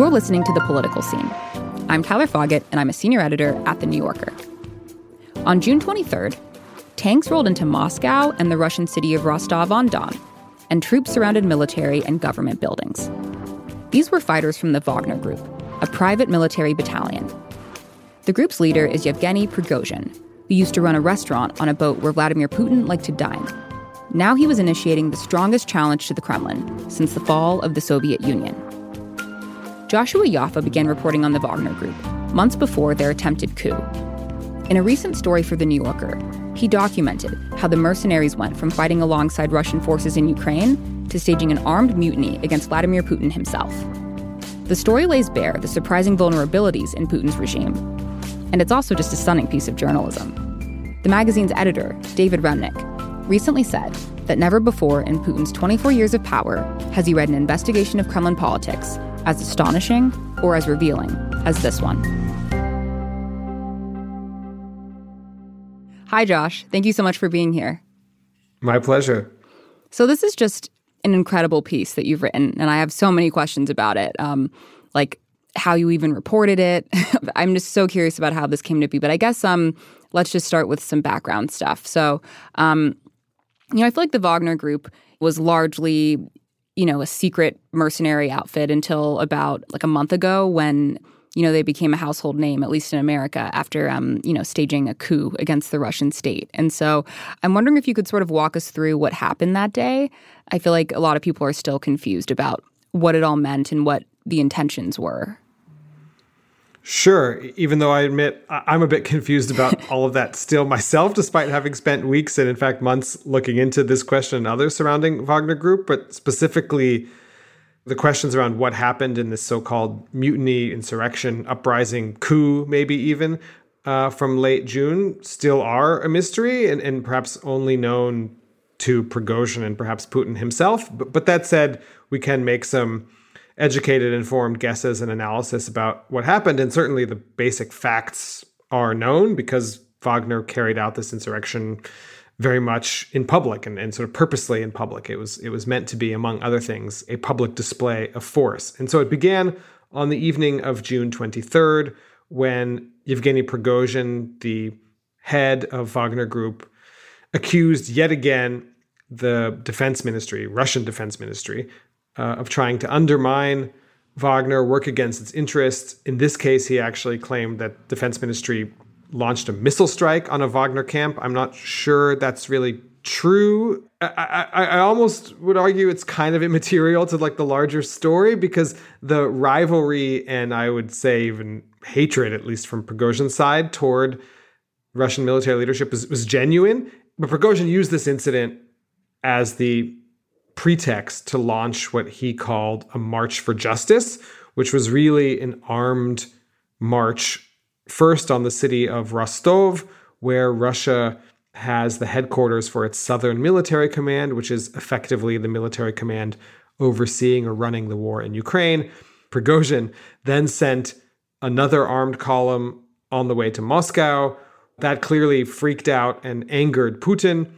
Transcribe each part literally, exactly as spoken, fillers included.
You're listening to The Political Scene. I'm Tyler Foggatt, and I'm a senior editor at The New Yorker. On June twenty-third, tanks rolled into Moscow and the Russian city of Rostov-on-Don, and troops surrounded military and government buildings. These were fighters from the Wagner Group, a private military battalion. The group's leader is Yevgeny Prigozhin, who used to run a restaurant on a boat where Vladimir Putin liked to dine. Now he was initiating the strongest challenge to the Kremlin since the fall of the Soviet Union. Joshua Yaffa began reporting on the Wagner Group months before their attempted coup. In a recent story for The New Yorker, he documented how the mercenaries went from fighting alongside Russian forces in Ukraine to staging an armed mutiny against Vladimir Putin himself. The story lays bare the surprising vulnerabilities in Putin's regime, and it's also just a stunning piece of journalism. The magazine's editor, David Remnick, recently said that never before in Putin's twenty-four years of power has he read an investigation of Kremlin politics as astonishing or as revealing as this one. Hi, Josh. Thank you so much for being here. My pleasure. So this is just an incredible piece that you've written, and I have so many questions about it, um, like how you even reported it. I'm just so curious about how this came to be, but I guess um, let's just start with some background stuff. So, um, you know, I feel like the Wagner Group was largely, you know, a secret mercenary outfit until about like a month ago when, you know, they became a household name, at least in America, after, um, you know, staging a coup against the Russian state. And so I'm wondering if you could sort of walk us through what happened that day. I feel like a lot of people are still confused about what it all meant and what the intentions were. Sure. Even though I admit I'm a bit confused about all of that still myself, despite having spent weeks and, in fact, months looking into this question and others surrounding Wagner Group, but specifically the questions around what happened in this so-called mutiny, insurrection, uprising, coup, maybe even, uh, from late June still are a mystery and, and perhaps only known to Prigozhin and perhaps Putin himself. But, but that said, we can make some educated, informed guesses and analysis about what happened. And certainly the basic facts are known because Wagner carried out this insurrection very much in public and, and sort of purposely in public. It was it was meant to be, among other things, a public display of force. And so it began on the evening of June twenty-third when Yevgeny Prigozhin, the head of Wagner Group, accused yet again the defense ministry, Russian defense ministry, uh, of trying to undermine Wagner, work against its interests. In this case, he actually claimed that defense ministry launched a missile strike on a Wagner camp. I'm not sure that's really true. I, I, I almost would argue it's kind of immaterial to like the larger story because the rivalry and I would say even hatred, at least from Prigozhin's side, toward Russian military leadership was, was genuine. But Prigozhin used this incident as the pretext to launch what he called a march for justice, which was really an armed march first on the city of Rostov, where Russia has the headquarters for its Southern Military Command, which is effectively the military command overseeing or running the war in Ukraine. Prigozhin then sent another armed column on the way to Moscow. That clearly freaked out and angered Putin,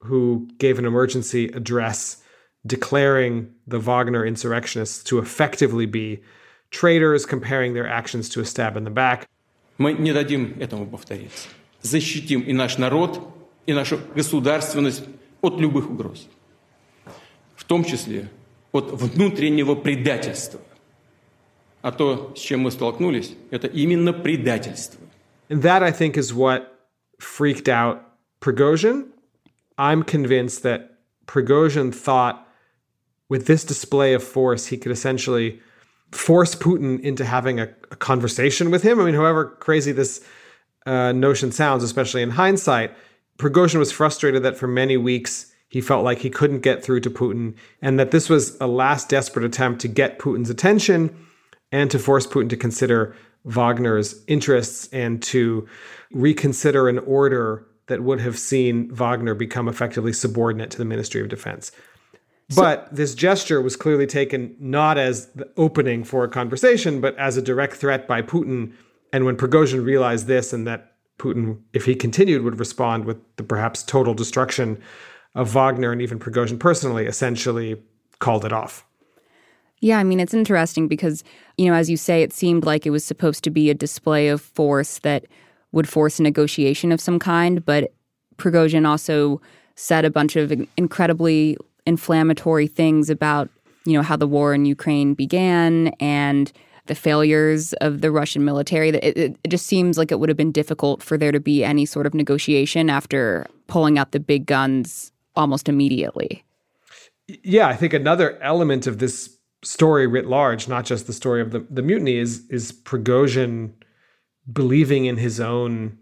who gave an emergency address declaring the Wagner insurrectionists to effectively be traitors, comparing their actions to a stab in the back. Мы не дадим этому повториться. Защитим и наш народ, и нашу государственность от любых угроз. В том числе от внутреннего предательства. А то, с чем мы столкнулись, это именно предательство. And that, I think, is what freaked out Prigozhin. I'm convinced that Prigozhin thought with this display of force, he could essentially force Putin into having a, a conversation with him. I mean, however crazy this uh, notion sounds, especially in hindsight, Prigozhin was frustrated that for many weeks he felt like he couldn't get through to Putin and that this was a last desperate attempt to get Putin's attention and to force Putin to consider Wagner's interests and to reconsider an order that would have seen Wagner become effectively subordinate to the Ministry of Defense. But this gesture was clearly taken not as the opening for a conversation, but as a direct threat by Putin. And when Prigozhin realized this and that Putin, if he continued, would respond with the perhaps total destruction of Wagner and even Prigozhin personally, essentially called it off. Yeah, I mean, it's interesting because, you know, as you say, it seemed like it was supposed to be a display of force that would force a negotiation of some kind. But Prigozhin also said a bunch of incredibly inflammatory things about, you know, how the war in Ukraine began and the failures of the Russian military. It, it, it just seems like it would have been difficult for there to be any sort of negotiation after pulling out the big guns almost immediately. Yeah, I think another element of this story writ large, not just the story of the, the mutiny, is, is Prigozhin believing in his own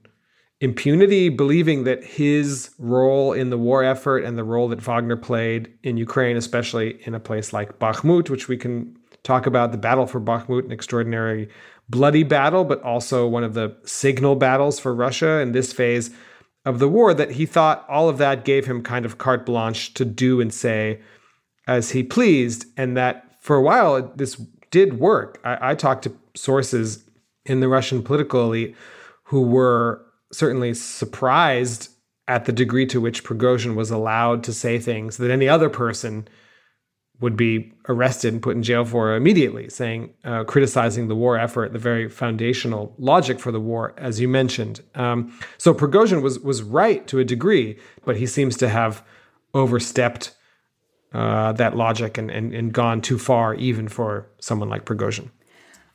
impunity, believing that his role in the war effort and the role that Wagner played in Ukraine, especially in a place like Bakhmut, which we can talk about, the battle for Bakhmut, an extraordinary bloody battle, but also one of the signal battles for Russia in this phase of the war, that he thought all of that gave him kind of carte blanche to do and say as he pleased. And that for a while, it, this did work. I, I talked to sources in the Russian political elite who were certainly surprised at the degree to which Prigozhin was allowed to say things that any other person would be arrested and put in jail for immediately, saying, uh, criticizing the war effort, the very foundational logic for the war, as you mentioned. Um, so Prigozhin was was right to a degree, but he seems to have overstepped uh, that logic and, and and gone too far, even for someone like Prigozhin.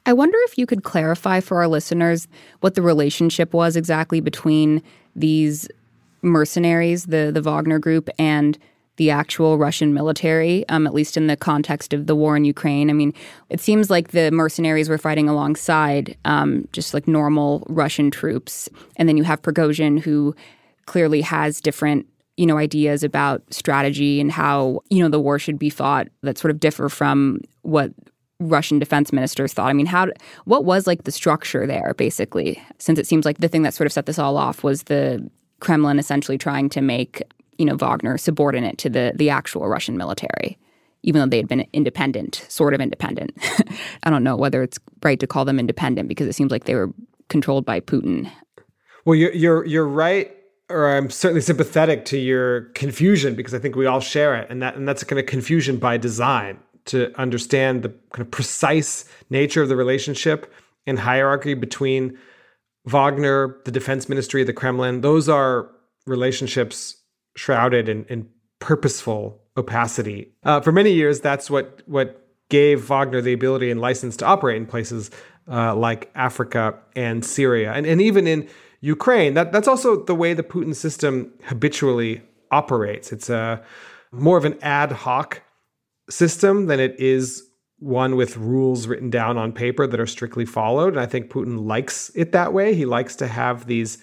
I wonder if you could clarify for our listeners what the relationship was exactly between these mercenaries, the the Wagner Group, and the actual Russian military, um, at least in the context of the war in Ukraine. I mean, it seems like the mercenaries were fighting alongside um, just like normal Russian troops. And then you have Prigozhin, who clearly has different, you know, ideas about strategy and how, you know, the war should be fought that sort of differ from what Russian defense ministers thought. I mean, how, what was like the structure there, basically, since it seems like the thing that sort of set this all off was the Kremlin essentially trying to make, you know, Wagner subordinate to the the actual Russian military, even though they had been independent, sort of independent. I don't know whether it's right to call them independent because it seems like they were controlled by Putin. Well, you're you're you're right, or I'm certainly sympathetic to your confusion because I think we all share it, and that and that's a kind of confusion by design to understand the kind of precise nature of the relationship and hierarchy between Wagner, the defense ministry, the Kremlin. Those are relationships shrouded in, in purposeful opacity. Uh, for many years, that's what, what gave Wagner the ability and license to operate in places uh, like Africa and Syria. And, and even in Ukraine, that, that's also the way the Putin system habitually operates. It's a, more of an ad hoc system than it is one with rules written down on paper that are strictly followed. And I think Putin likes it that way. He likes to have these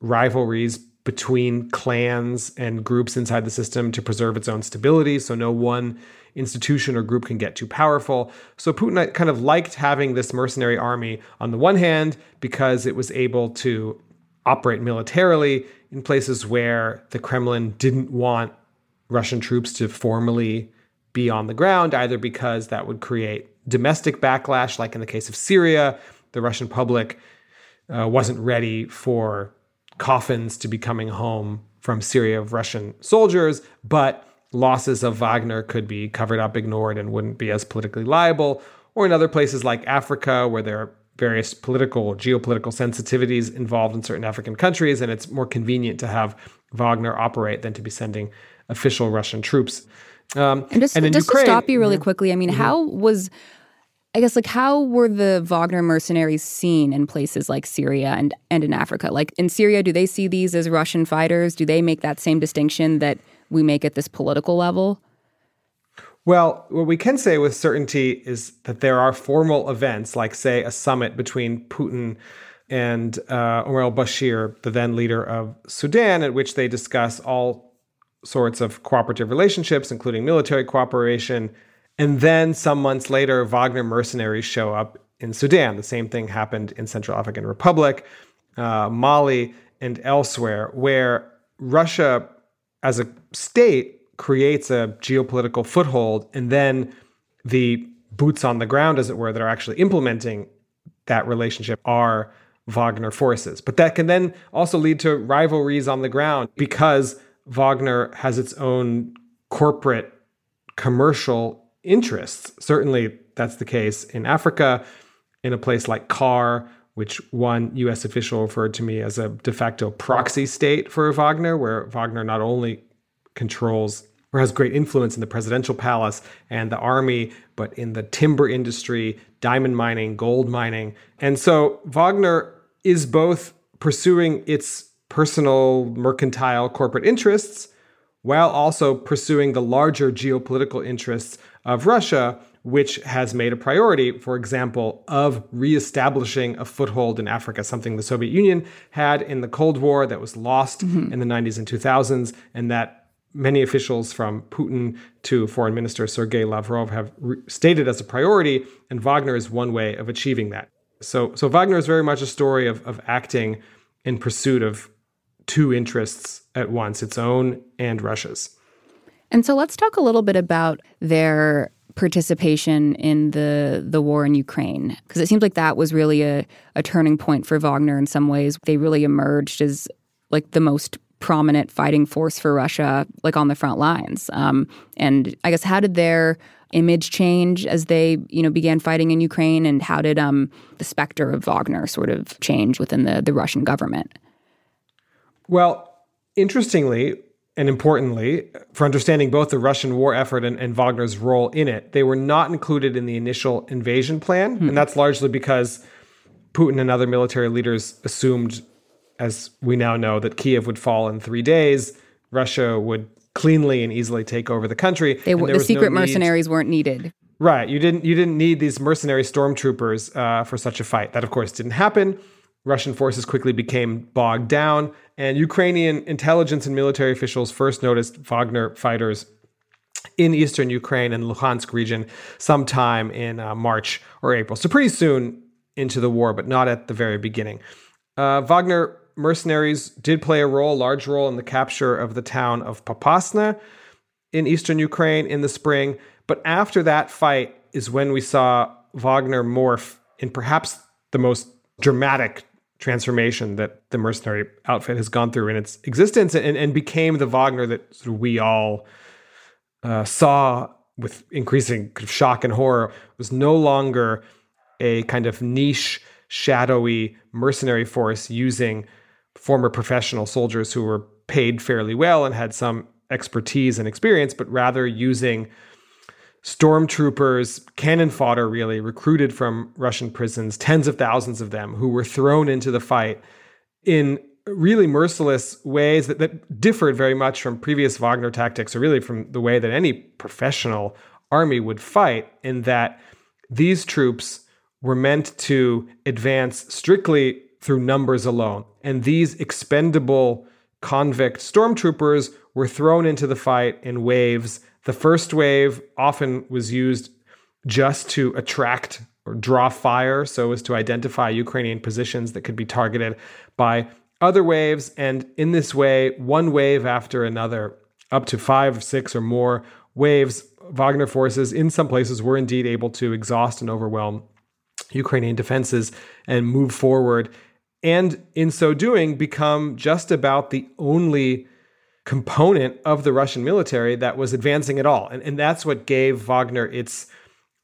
rivalries between clans and groups inside the system to preserve its own stability, so no one institution or group can get too powerful. So Putin kind of liked having this mercenary army on the one hand because it was able to operate militarily in places where the Kremlin didn't want Russian troops to formally be on the ground, either because that would create domestic backlash, like in the case of Syria, the Russian public uh, wasn't ready for coffins to be coming home from Syria of Russian soldiers, but losses of Wagner could be covered up, ignored, and wouldn't be as politically liable. Or in other places like Africa, where there are various political, geopolitical sensitivities involved in certain African countries, and it's more convenient to have Wagner operate than to be sending official Russian troops. Um, and just, and in just Ukraine, to stop you really quickly, I mean, mm-hmm. how was... I guess, like, how were the Wagner mercenaries seen in places like Syria and, and in Africa? Like, in Syria, do they see these as Russian fighters? Do they make that same distinction that we make at this political level? Well, what we can say with certainty is that there are formal events, like, say, a summit between Putin and uh, Omar al-Bashir, the then leader of Sudan, at which they discuss all sorts of cooperative relationships, including military cooperation. And then some months later, Wagner mercenaries show up in Sudan. The same thing happened in Central African Republic, uh, Mali, and elsewhere, where Russia as a state creates a geopolitical foothold, and then the boots on the ground, as it were, that are actually implementing that relationship are Wagner forces. But that can then also lead to rivalries on the ground because Wagner has its own corporate commercial interests. Certainly, that's the case in Africa, in a place like Kar, which one U S official referred to me as a de facto proxy state for Wagner, where Wagner not only controls or has great influence in the presidential palace and the army, but in the timber industry, diamond mining, gold mining. And so Wagner is both pursuing its personal, mercantile, corporate interests, while also pursuing the larger geopolitical interests of Russia, which has made a priority, for example, of reestablishing a foothold in Africa, something the Soviet Union had in the Cold War that was lost mm-hmm. in the nineties and two thousands, and that many officials from Putin to Foreign Minister Sergei Lavrov have re- stated as a priority, and Wagner is one way of achieving that. So so Wagner is very much a story of, of acting in pursuit of two interests at once, its own and Russia's. And so let's talk a little bit about their participation in the, the war in Ukraine, because it seems like that was really a, a turning point for Wagner in some ways. They really emerged as like the most prominent fighting force for Russia, like on the front lines. Um, and I guess how did their image change as they, you know, began fighting in Ukraine, and how did um, the specter of Wagner sort of change within the, the Russian government? Well, interestingly and importantly, for understanding both the Russian war effort and, and Wagner's role in it, they were not included in the initial invasion plan, hmm. and that's largely because Putin and other military leaders assumed, as we now know, that Kyiv would fall in three days, Russia would cleanly and easily take over the country. They, and there the was secret no mercenaries need. weren't needed. Right. You didn't you didn't need these mercenary stormtroopers uh, for such a fight. That, of course, didn't happen. Russian forces quickly became bogged down, and Ukrainian intelligence and military officials first noticed Wagner fighters in eastern Ukraine and Luhansk region sometime in uh, March or April. So pretty soon into the war, but not at the very beginning. Uh, Wagner... mercenaries did play a role, large role, in the capture of the town of Popasna in eastern Ukraine in the spring. But after that fight is when we saw Wagner morph in perhaps the most dramatic transformation that the mercenary outfit has gone through in its existence, and, and became the Wagner that sort of we all uh, saw with increasing kind of shock and horror. It was no longer a kind of niche, shadowy mercenary force using former professional soldiers who were paid fairly well and had some expertise and experience, but rather using stormtroopers, cannon fodder really, recruited from Russian prisons, tens of thousands of them, who were thrown into the fight in really merciless ways that, that differed very much from previous Wagner tactics, or really from the way that any professional army would fight, in that these troops were meant to advance strictly through numbers alone. And these expendable convict stormtroopers were thrown into the fight in waves. The first wave often was used just to attract or draw fire, so as to identify Ukrainian positions that could be targeted by other waves. And in this way, one wave after another, up to five, six or more waves, Wagner forces in some places were indeed able to exhaust and overwhelm Ukrainian defenses and move forward, and in so doing become just about the only component of the Russian military that was advancing at all. And, and that's what gave Wagner its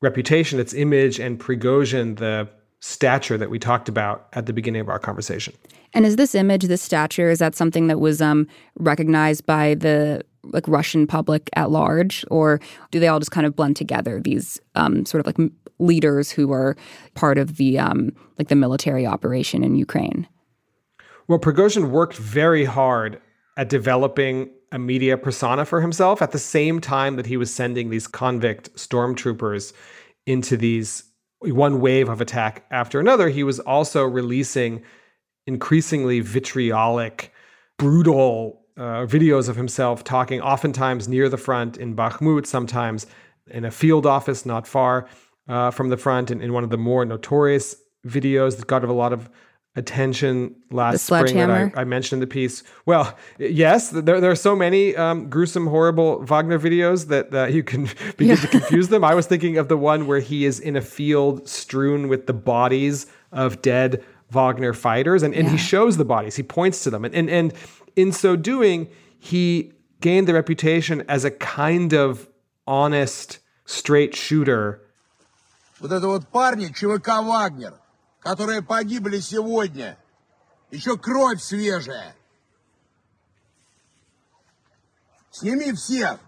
reputation, its image, and Prigozhin the stature that we talked about at the beginning of our conversation. And is this image, this stature, is that something that was um, recognized by the like Russian public at large, or do they all just kind of blend together, these um, sort of like m- leaders who are part of the um, like the military operation in Ukraine? Well, Prigozhin worked very hard at developing a media persona for himself at the same time that he was sending these convict stormtroopers into these one wave of attack after another. He was also releasing increasingly vitriolic, brutal Uh, videos of himself talking, oftentimes near the front in Bakhmut, sometimes in a field office not far uh, from the front, and in one of the more notorious videos that got a lot of attention last spring that I, I mentioned in the piece. Well, yes, there, there are so many um, gruesome, horrible Wagner videos that uh, you can begin yeah. to confuse them. I was thinking of the one where he is in a field strewn with the bodies of dead Wagner fighters, and, and yeah. he shows the bodies, he points to them, and and and in so doing, he gained the reputation as a kind of honest straight shooter. Вот это вот парни ЧВК Вагнер, которые погибли сегодня. Еще кровь свежая. Сними всех.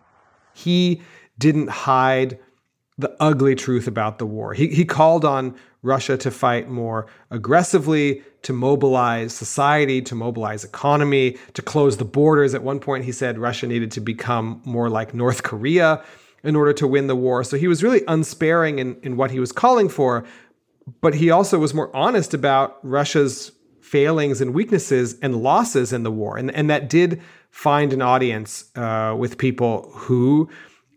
He didn't hide the ugly truth about the war. He, he called on Russia to fight more aggressively, to mobilize society, to mobilize economy, to close the borders. At one point, he said Russia needed to become more like North Korea in order to win the war. So he was really unsparing in, in what he was calling for, but he also was more honest about Russia's failings and weaknesses and losses in the war. And, and that did find an audience uh, with people who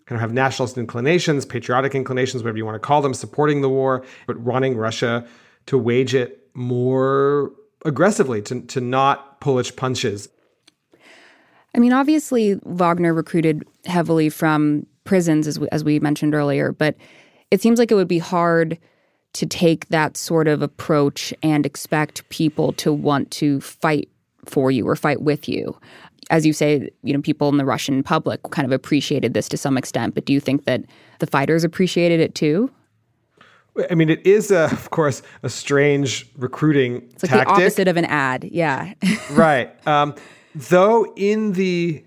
kind of have nationalist inclinations, patriotic inclinations, whatever you want to call them, supporting the war, but wanting Russia to wage it more aggressively, to, to not pull its punches. I mean, obviously, Wagner recruited heavily from prisons, as we, as we mentioned earlier, but it seems like it would be hard to take that sort of approach and expect people to want to fight for you or fight with you. As you say, you know, people in the Russian public kind of appreciated this to some extent, but do you think that the fighters appreciated it too? I mean, it is, a, of course, a strange recruiting tactic. It's like tactic. The opposite of an ad, yeah. Right. Um, though in the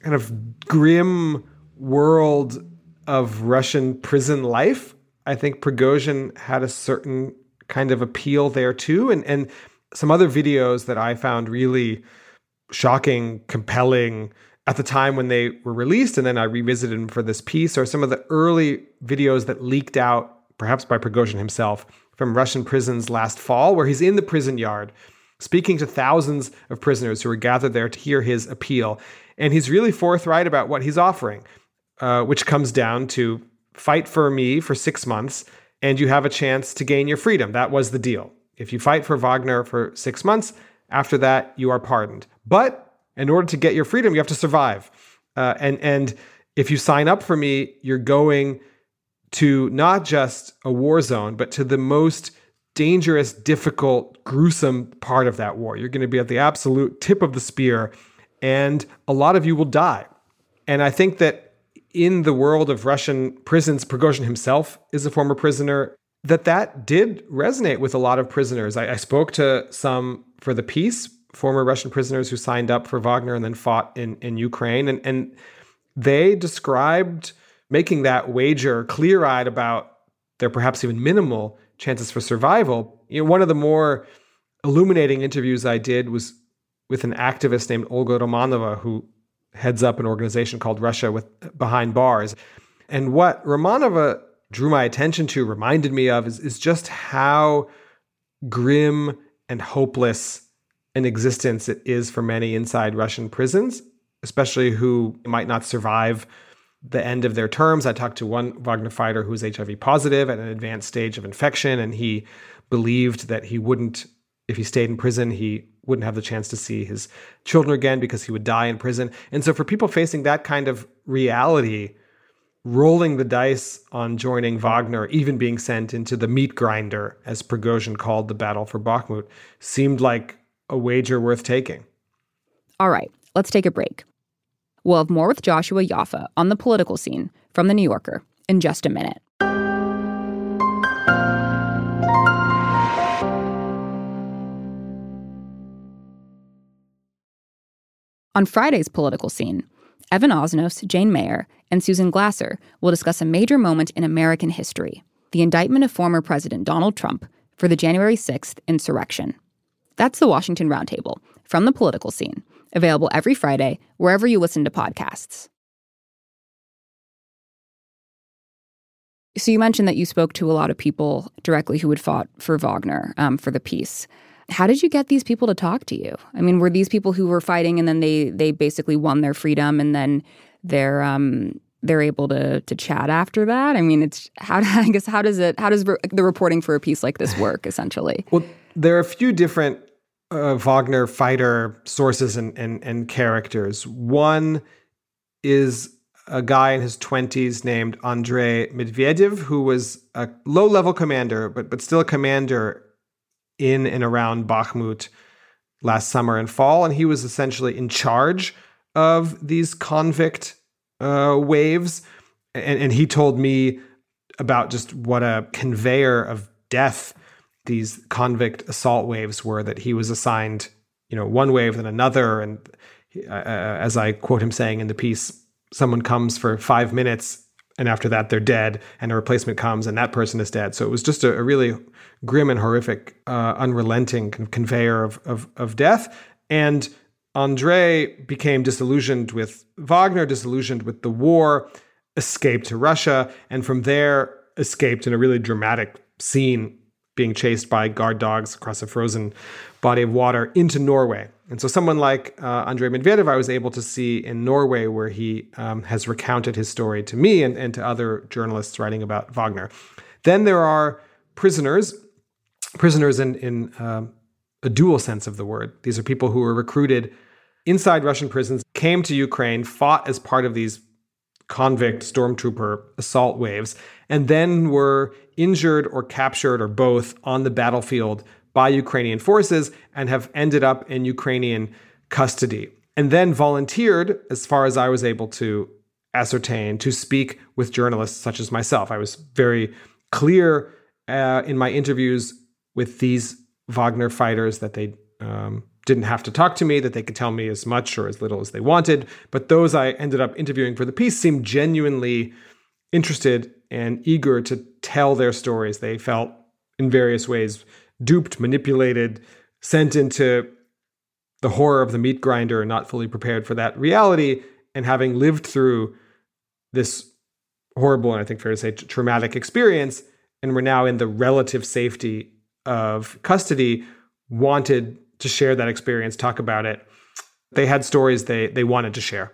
kind of grim world of Russian prison life, I think Prigozhin had a certain kind of appeal there too. And, and some other videos that I found really shocking, compelling at the time when they were released, and then I revisited them for this piece, are some of the early videos that leaked out, perhaps by Prigozhin himself, from Russian prisons last fall, where he's in the prison yard speaking to thousands of prisoners who are gathered there to hear his appeal. And he's really forthright about what he's offering, uh, which comes down to fight for me for six months and you have a chance to gain your freedom. That was the deal. If you fight for Wagner for six months, after that, you are pardoned. But in order to get your freedom, you have to survive. Uh, and, and if you sign up for me, you're going to not just a war zone, but to the most dangerous, difficult, gruesome part of that war. You're going to be at the absolute tip of the spear, and a lot of you will die. And I think that in the world of Russian prisons, Prigozhin himself is a former prisoner, that that did resonate with a lot of prisoners. I, I spoke to some for the piece, former Russian prisoners who signed up for Wagner and then fought in, in Ukraine, and, and they described making that wager clear-eyed about their perhaps even minimal chances for survival. You know, one of the more illuminating interviews I did was with an activist named Olga Romanova, who heads up an organization called Russia with, Behind Bars. And what Romanova drew my attention to, reminded me of, is, is just how grim and hopeless an existence it is for many inside Russian prisons, especially who might not survive the end of their terms. I talked to one Wagner fighter who was H I V positive at an advanced stage of infection, and he believed that he wouldn't, if he stayed in prison, he wouldn't have the chance to see his children again because he would die in prison. And so for people facing that kind of reality, rolling the dice on joining Wagner, even being sent into the meat grinder, as Prigozhin called the battle for Bakhmut, seemed like a wager worth taking. All right, let's take a break. We'll have more with Joshua Yaffa on the political scene from The New Yorker in just a minute. On Friday's political scene, Evan Osnos, Jane Mayer, and Susan Glasser will discuss a major moment in American history, the indictment of former President Donald Trump for the January sixth insurrection. That's the Washington Roundtable from the political scene, available every Friday wherever you listen to podcasts. So you mentioned that you spoke to a lot of people directly who had fought for Wagner, um, for the piece. How did you get these people to talk to you? I mean, were these people who were fighting and then they they basically won their freedom and then they're um, they're able to to chat after that? I mean, it's how I guess how does it how does re- the reporting for a piece like this work essentially? Well, there are a few different uh, Wagner fighter sources and, and and characters. One is a guy in his twenties named Andrei Medvedev, who was a low-level commander, but but still a commander in and around Bakhmut last summer and fall. And he was essentially in charge of these convict uh, waves. And, and he told me about just what a conveyor of death these convict assault waves were, that he was assigned, you know, one wave then another. And uh, as I quote him saying in the piece, someone comes for five minutes and after that they're dead, and a replacement comes and that person is dead. So it was just a, a really grim and horrific, uh, unrelenting conveyor of, of, of death. And Andrei became disillusioned with Wagner, disillusioned with the war, escaped to Russia, and from there escaped in a really dramatic scene, being chased by guard dogs across a frozen body of water into Norway. And so someone like uh, Andrei Medvedev I was able to see in Norway, where he um, has recounted his story to me and, and to other journalists writing about Wagner. Then there are prisoners, prisoners in, in uh, a dual sense of the word. These are people who were recruited inside Russian prisons, came to Ukraine, fought as part of these convict stormtrooper assault waves, and then were injured or captured or both on the battlefield by Ukrainian forces and have ended up in Ukrainian custody. And then volunteered, as far as I was able to ascertain, to speak with journalists such as myself. I was very clear uh, in my interviews with these Wagner fighters that they um, didn't have to talk to me, that they could tell me as much or as little as they wanted. But those I ended up interviewing for the piece seemed genuinely interested and eager to tell their stories. They felt in various ways duped, manipulated, sent into the horror of the meat grinder and not fully prepared for that reality. And having lived through this horrible, and I think fair to say traumatic experience, and we're now in the relative safety of custody, wanted to share that experience, talk about it. They had stories they they wanted to share.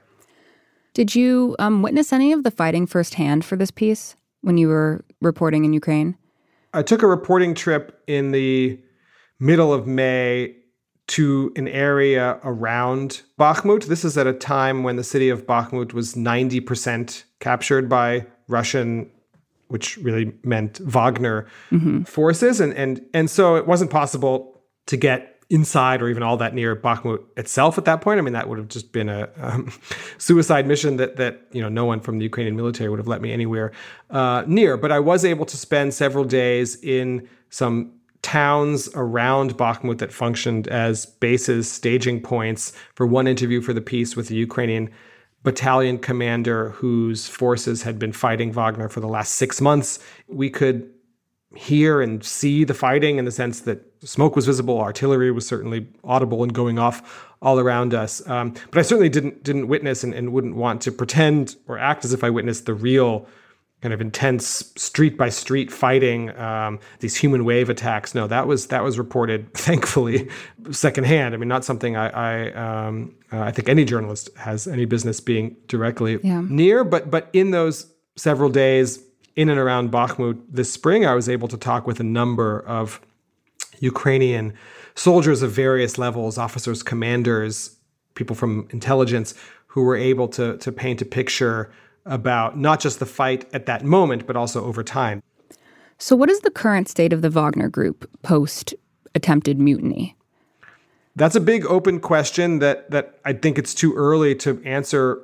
Did you um, witness any of the fighting firsthand for this piece when you were reporting in Ukraine? I took a reporting trip in the middle of May to an area around Bakhmut. This is at a time when the city of Bakhmut was ninety percent captured by Russian, which really meant Wagner, mm-hmm. forces. And, and, and so it wasn't possible to get inside or even all that near Bakhmut itself at that point. I mean, that would have just been a um, suicide mission that, that you know, no one from the Ukrainian military would have let me anywhere uh, near. But I was able to spend several days in some towns around Bakhmut that functioned as bases, staging points, for one interview for the piece with the Ukrainian battalion commander whose forces had been fighting Wagner for the last six months. We could hear and see the fighting in the sense that smoke was visible, artillery was certainly audible and going off all around us. Um, but I certainly didn't didn't witness and, and wouldn't want to pretend or act as if I witnessed the real kind of intense street by street fighting, um, these human wave attacks. No, that was that was reported, thankfully, secondhand. I mean, not something I I, um, uh, I think any journalist has any business being directly yeah. near. But but in those several days in and around Bakhmut this spring, I was able to talk with a number of Ukrainian soldiers of various levels, officers, commanders, people from intelligence, who were able to, to paint a picture about not just the fight at that moment, but also over time. So what is the current state of the Wagner Group post-attempted mutiny? That's a big open question that, that I think it's too early to answer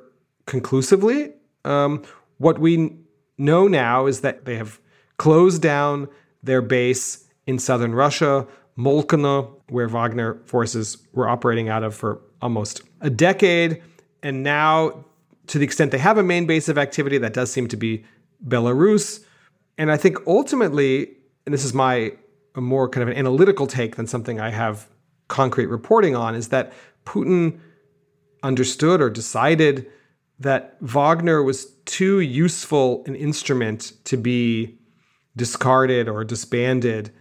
conclusively. Um, what we know now is that they have closed down their base in southern Russia, Molkino, where Wagner forces were operating out of for almost a decade. And now, to the extent they have a main base of activity, that does seem to be Belarus. And I think ultimately, and this is my a more kind of an analytical take than something I have concrete reporting on, is that Putin understood or decided that Wagner was too useful an instrument to be discarded or disbanded.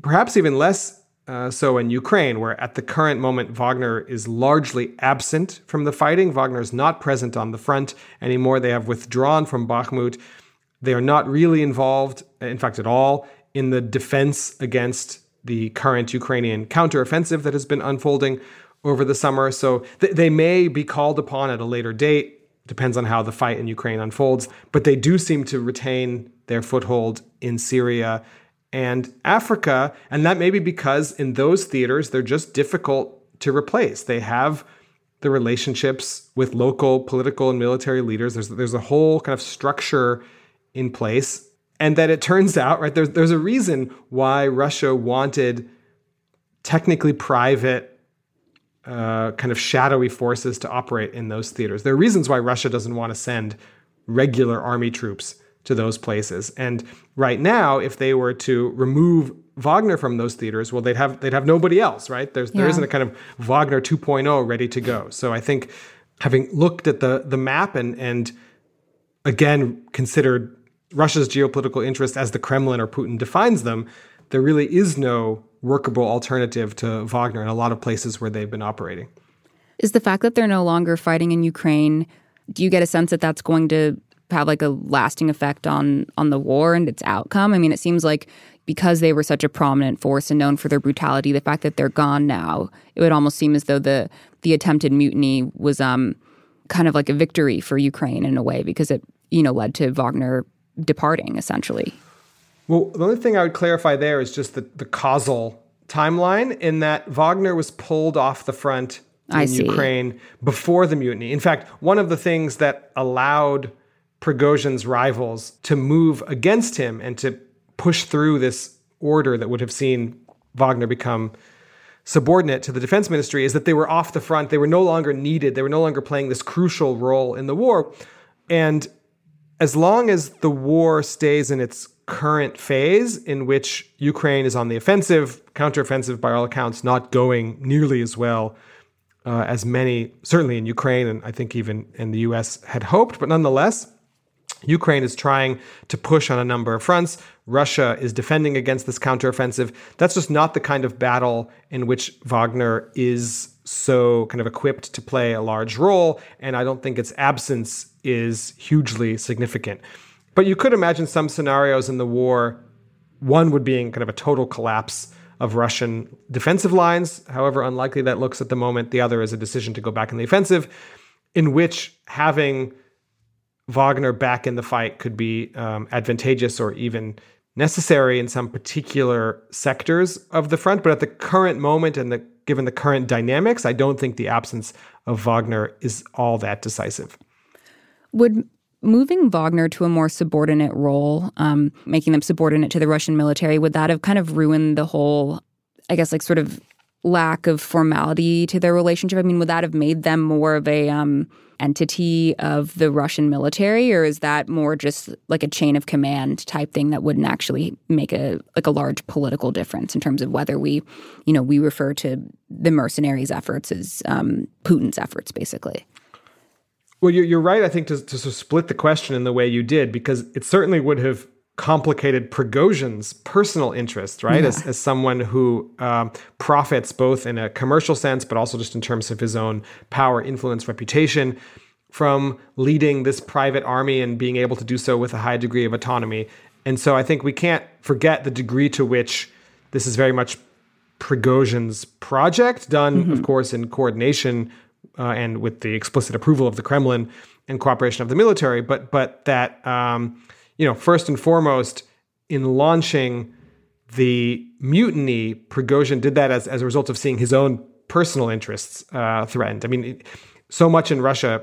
Perhaps even less uh, so in Ukraine, where at the current moment, Wagner is largely absent from the fighting. Wagner is not present on the front anymore. They have withdrawn from Bakhmut. They are not really involved, in fact, at all, in the defense against the current Ukrainian counteroffensive that has been unfolding over the summer. So th- they may be called upon at a later date. Depends on how the fight in Ukraine unfolds. But they do seem to retain their foothold in Syria and Africa, and that may be because in those theaters, they're just difficult to replace. They have the relationships with local political and military leaders. There's there's a whole kind of structure in place. And that it turns out, right, there's, there's a reason why Russia wanted technically private uh, kind of shadowy forces to operate in those theaters. There are reasons why Russia doesn't want to send regular army troops to those places. And right now, if they were to remove Wagner from those theaters, well, they'd have they'd have nobody else, right? There's, yeah. There isn't a kind of Wagner two point oh ready to go. So I think having looked at the the map and and again considered Russia's geopolitical interests as the Kremlin or Putin defines them, there really is no workable alternative to Wagner in a lot of places where they've been operating. Is the fact that they're no longer fighting in Ukraine, do you get a sense that that's going to have like a lasting effect on on the war and its outcome? I mean, it seems like because they were such a prominent force and known for their brutality, the fact that they're gone now, it would almost seem as though the the attempted mutiny was um kind of like a victory for Ukraine in a way, because it, you know, led to Wagner departing essentially. Well, the only thing I would clarify there is just the, the causal timeline, in that Wagner was pulled off the front in I see. Ukraine before the mutiny. In fact, one of the things that allowed Prigozhin's rivals to move against him and to push through this order that would have seen Wagner become subordinate to the defense ministry is that they were off the front. They were no longer needed. They were no longer playing this crucial role in the war. And as long as the war stays in its current phase, in which Ukraine is on the offensive, counteroffensive by all accounts, not going nearly as well uh, as many, certainly in Ukraine, and I think even in the U S had hoped, but nonetheless, Ukraine is trying to push on a number of fronts. Russia is defending against this counteroffensive. That's just not the kind of battle in which Wagner is so kind of equipped to play a large role, and I don't think its absence is hugely significant. But you could imagine some scenarios in the war, one would being kind of a total collapse of Russian defensive lines, however unlikely that looks at the moment. The other is a decision to go back in the offensive, in which having Wagner back in the fight could be um, advantageous or even necessary in some particular sectors of the front. But at the current moment and the, given the current dynamics, I don't think the absence of Wagner is all that decisive. Would moving Wagner to a more subordinate role, um, making them subordinate to the Russian military, would that have kind of ruined the whole, I guess, like sort of lack of formality to their relationship? I mean, would that have made them more of a um, entity of the Russian military, or is that more just like a chain of command type thing that wouldn't actually make a like a large political difference in terms of whether we, you know, we refer to the mercenaries' efforts as um, Putin's efforts, basically? Well, you're you're right. I think to to split the question in the way you did, because it certainly would have complicated Prigozhin's personal interest, right? Yeah. As, as someone who um, profits both in a commercial sense, but also just in terms of his own power, influence, reputation, from leading this private army and being able to do so with a high degree of autonomy. And so I think we can't forget the degree to which this is very much Prigozhin's project, done, mm-hmm. of course, in coordination uh, and with the explicit approval of the Kremlin and cooperation of the military. But, but that... Um, You know, first and foremost, in launching the mutiny, Prigozhin did that as, as a result of seeing his own personal interests uh, threatened. I mean, it, so much in Russia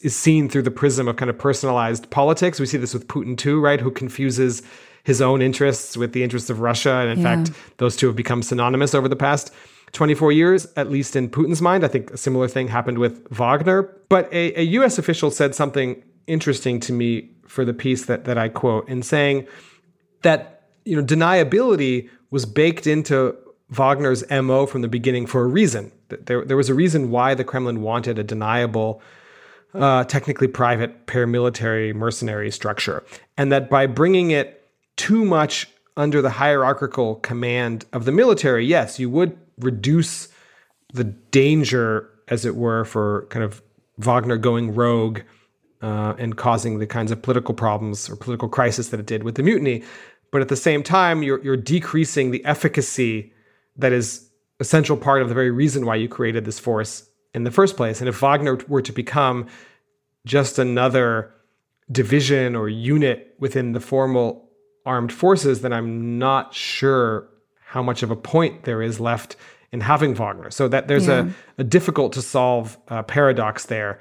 is seen through the prism of kind of personalized politics. We see this with Putin too, right? Who confuses his own interests with the interests of Russia. And in yeah. fact, those two have become synonymous over the past twenty-four years, at least in Putin's mind. I think a similar thing happened with Wagner. But a, a U S official said something interesting to me for the piece that that I quote, in saying that, you know, deniability was baked into Wagner's M O from the beginning for a reason. There, there was a reason why the Kremlin wanted a deniable, uh, technically private paramilitary mercenary structure. And that by bringing it too much under the hierarchical command of the military, yes, you would reduce the danger, as it were, for kind of Wagner going rogue Uh, and causing the kinds of political problems or political crisis that it did with the mutiny. But at the same time, you're, you're decreasing the efficacy that is a central part of the very reason why you created this force in the first place. And if Wagner were to become just another division or unit within the formal armed forces, then I'm not sure how much of a point there is left in having Wagner. So that there's yeah. a, a difficult to solve uh, paradox there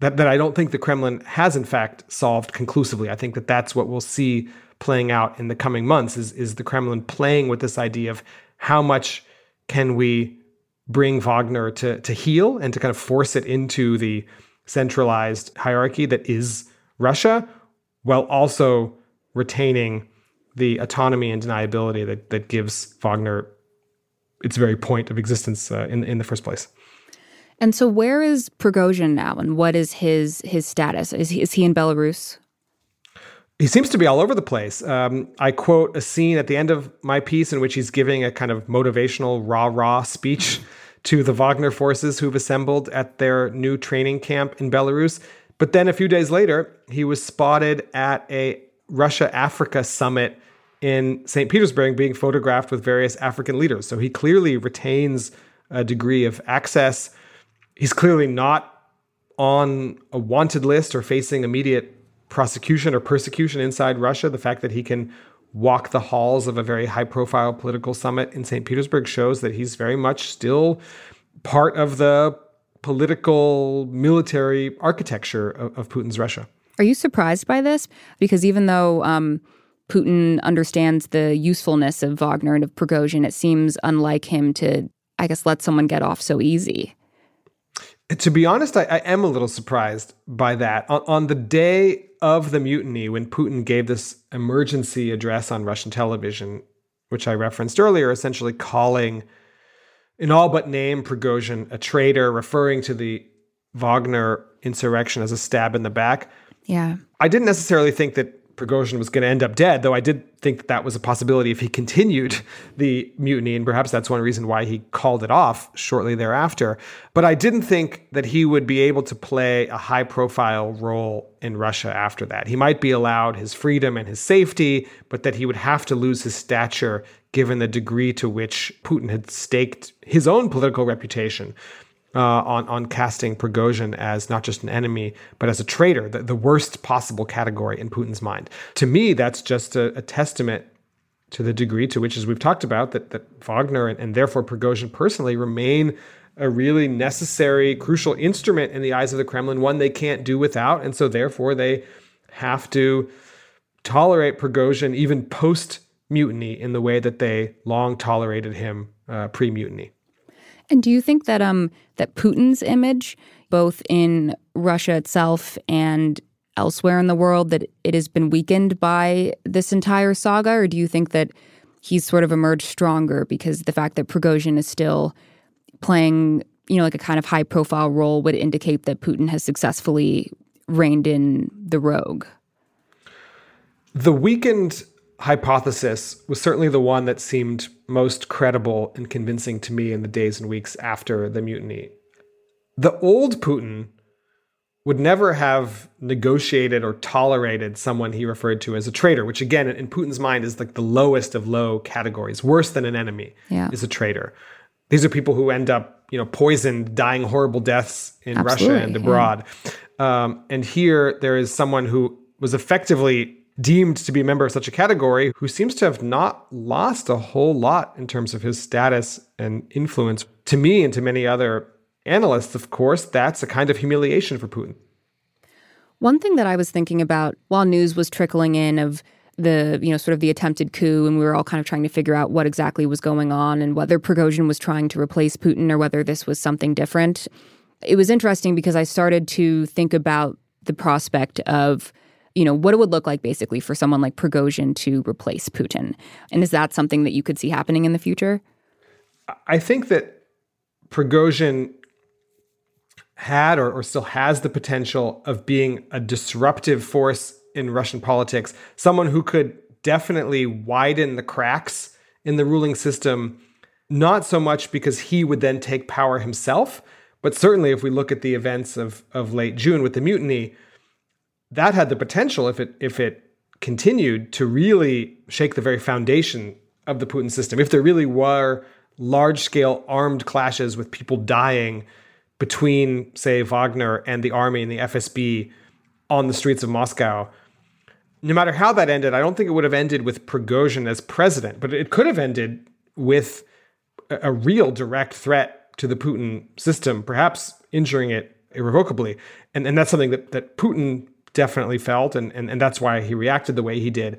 that, that I don't think the Kremlin has in fact solved conclusively. I think that that's what we'll see playing out in the coming months is, is the Kremlin playing with this idea of how much can we bring Wagner to, to heel and to kind of force it into the centralized hierarchy that is Russia, while also retaining the autonomy and deniability that, that gives Wagner its very point of existence uh, in, in the first place. And so where is Prigozhin now, and what is his his status? Is he, is he in Belarus? He seems to be all over the place. Um, I quote a scene at the end of my piece in which he's giving a kind of motivational rah-rah speech to the Wagner forces who've assembled at their new training camp in Belarus. But then a few days later, he was spotted at a Russia-Africa summit in Saint Petersburg being photographed with various African leaders. So he clearly retains a degree of access. He's clearly not on a wanted list or facing immediate prosecution or persecution inside Russia. The fact that he can walk the halls of a very high-profile political summit in Saint Petersburg shows that he's very much still part of the political, military architecture of, of Putin's Russia. Are you surprised by this? Because even though um, Putin understands the usefulness of Wagner and of Prigozhin, it seems unlike him to, I guess, let someone get off so easy. To be honest, I, I am a little surprised by that. On, on the day of the mutiny, when Putin gave this emergency address on Russian television, which I referenced earlier, essentially calling, in all but name, Prigozhin a traitor, referring to the Wagner insurrection as a stab in the back. Yeah. I didn't necessarily think that Prigozhin was going to end up dead, though I did think that, that was a possibility if he continued the mutiny, and perhaps that's one reason why he called it off shortly thereafter. But I didn't think that he would be able to play a high-profile role in Russia after that. He might be allowed his freedom and his safety, but that he would have to lose his stature given the degree to which Putin had staked his own political reputation Uh, on, on casting Prigozhin as not just an enemy, but as a traitor, the, the worst possible category in Putin's mind. To me, that's just a, a testament to the degree to which, as we've talked about, that, that Wagner and, and therefore Prigozhin personally remain a really necessary, crucial instrument in the eyes of the Kremlin, one they can't do without. And so therefore they have to tolerate Prigozhin even post-mutiny in the way that they long tolerated him uh, pre-mutiny. And do you think that um that Putin's image, both in Russia itself and elsewhere in the world, that it has been weakened by this entire saga? Or do you think that he's sort of emerged stronger because the fact that Prigozhin is still playing, you know, like a kind of high-profile role would indicate that Putin has successfully reined in the rogue? The weakened hypothesis was certainly the one that seemed most credible and convincing to me in the days and weeks after the mutiny. The old Putin would never have negotiated or tolerated someone he referred to as a traitor, which again, in Putin's mind, is like the lowest of low categories. Worse than an enemy yeah. is a traitor. These are people who end up, you know, poisoned, dying horrible deaths in Absolutely, Russia and abroad. Yeah. Um, and here there is someone who was effectively deemed to be a member of such a category, who seems to have not lost a whole lot in terms of his status and influence. To me and to many other analysts, of course, that's a kind of humiliation for Putin. One thing that I was thinking about while news was trickling in of the, you know, sort of the attempted coup, and we were all kind of trying to figure out what exactly was going on and whether Prigozhin was trying to replace Putin or whether this was something different. It was interesting because I started to think about the prospect of, you know, what it would look like basically for someone like Prigozhin to replace Putin. And is that something that you could see happening in the future? I think that Prigozhin had or, or still has the potential of being a disruptive force in Russian politics, someone who could definitely widen the cracks in the ruling system, not so much because he would then take power himself, but certainly if we look at the events of, of late June with the mutiny, that had the potential, if it if it continued, to really shake the very foundation of the Putin system. If there really were large-scale armed clashes with people dying between, say, Wagner and the army and the F S B on the streets of Moscow, no matter how that ended, I don't think it would have ended with Prigozhin as president, but it could have ended with a real direct threat to the Putin system, perhaps injuring it irrevocably. And, and that's something that, that Putin definitely felt, and, and, and that's why he reacted the way he did.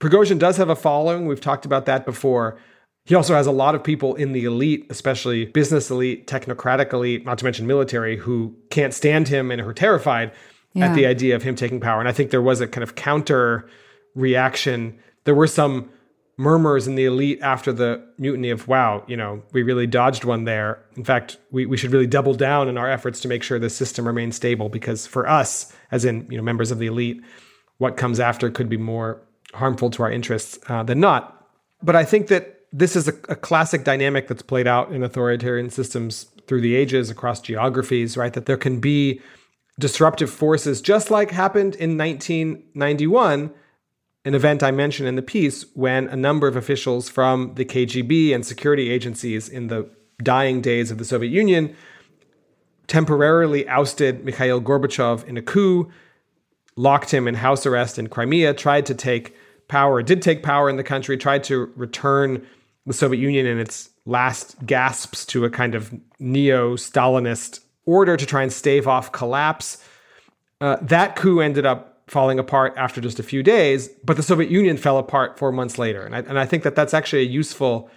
Prigozhin does have a following. We've talked about that before. He also has a lot of people in the elite, especially business elite, technocratic elite, not to mention military, who can't stand him and are terrified yeah. at the idea of him taking power. And I think there was a kind of counter reaction. There were some murmurs in the elite after the mutiny of, wow, you know, we really dodged one there. In fact, we, we should really double down in our efforts to make sure the system remains stable, because for us, as in, you know, members of the elite, what comes after could be more harmful to our interests uh, than not. But I think that this is a, a classic dynamic that's played out in authoritarian systems through the ages across geographies, right? That there can be disruptive forces, just like happened in nineteen ninety-one, an event I mentioned in the piece, when a number of officials from the K G B and security agencies in the dying days of the Soviet Union temporarily ousted Mikhail Gorbachev in a coup, locked him in house arrest in Crimea, tried to take power, did take power in the country, tried to return the Soviet Union in its last gasps to a kind of neo-Stalinist order to try and stave off collapse. Uh, that coup ended up falling apart after just a few days, but the Soviet Union fell apart four months later. And I, and I think that that's actually a useful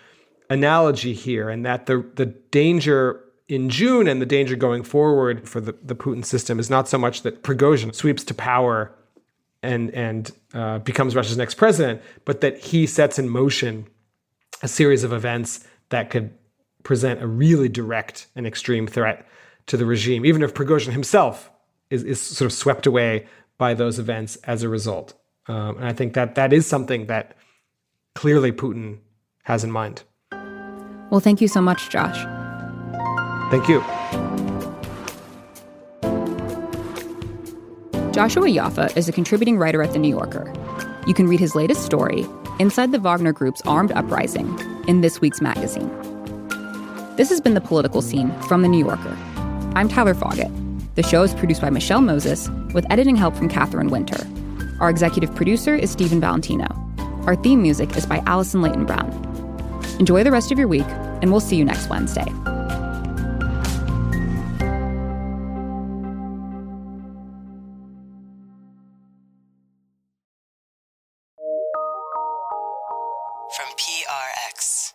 analogy here, and that the, the danger in June and the danger going forward for the, the Putin system is not so much that Prigozhin sweeps to power and, and uh, becomes Russia's next president, but that he sets in motion a series of events that could present a really direct and extreme threat to the regime, even if Prigozhin himself is, is sort of swept away by those events as a result. Um, and I think that that is something that clearly Putin has in mind. Well, thank you so much, Josh. Thank you. Joshua Yaffa is a contributing writer at The New Yorker. You can read his latest story, Inside the Wagner Group's Armed Uprising, in this week's magazine. This has been The Political Scene from The New Yorker. I'm Tyler Foggatt. The show is produced by Michelle Moses, with editing help from Catherine Winter. Our executive producer is Stephen Valentino. Our theme music is by Allison Leighton Brown. Enjoy the rest of your week, and we'll see you next Wednesday. From P R X.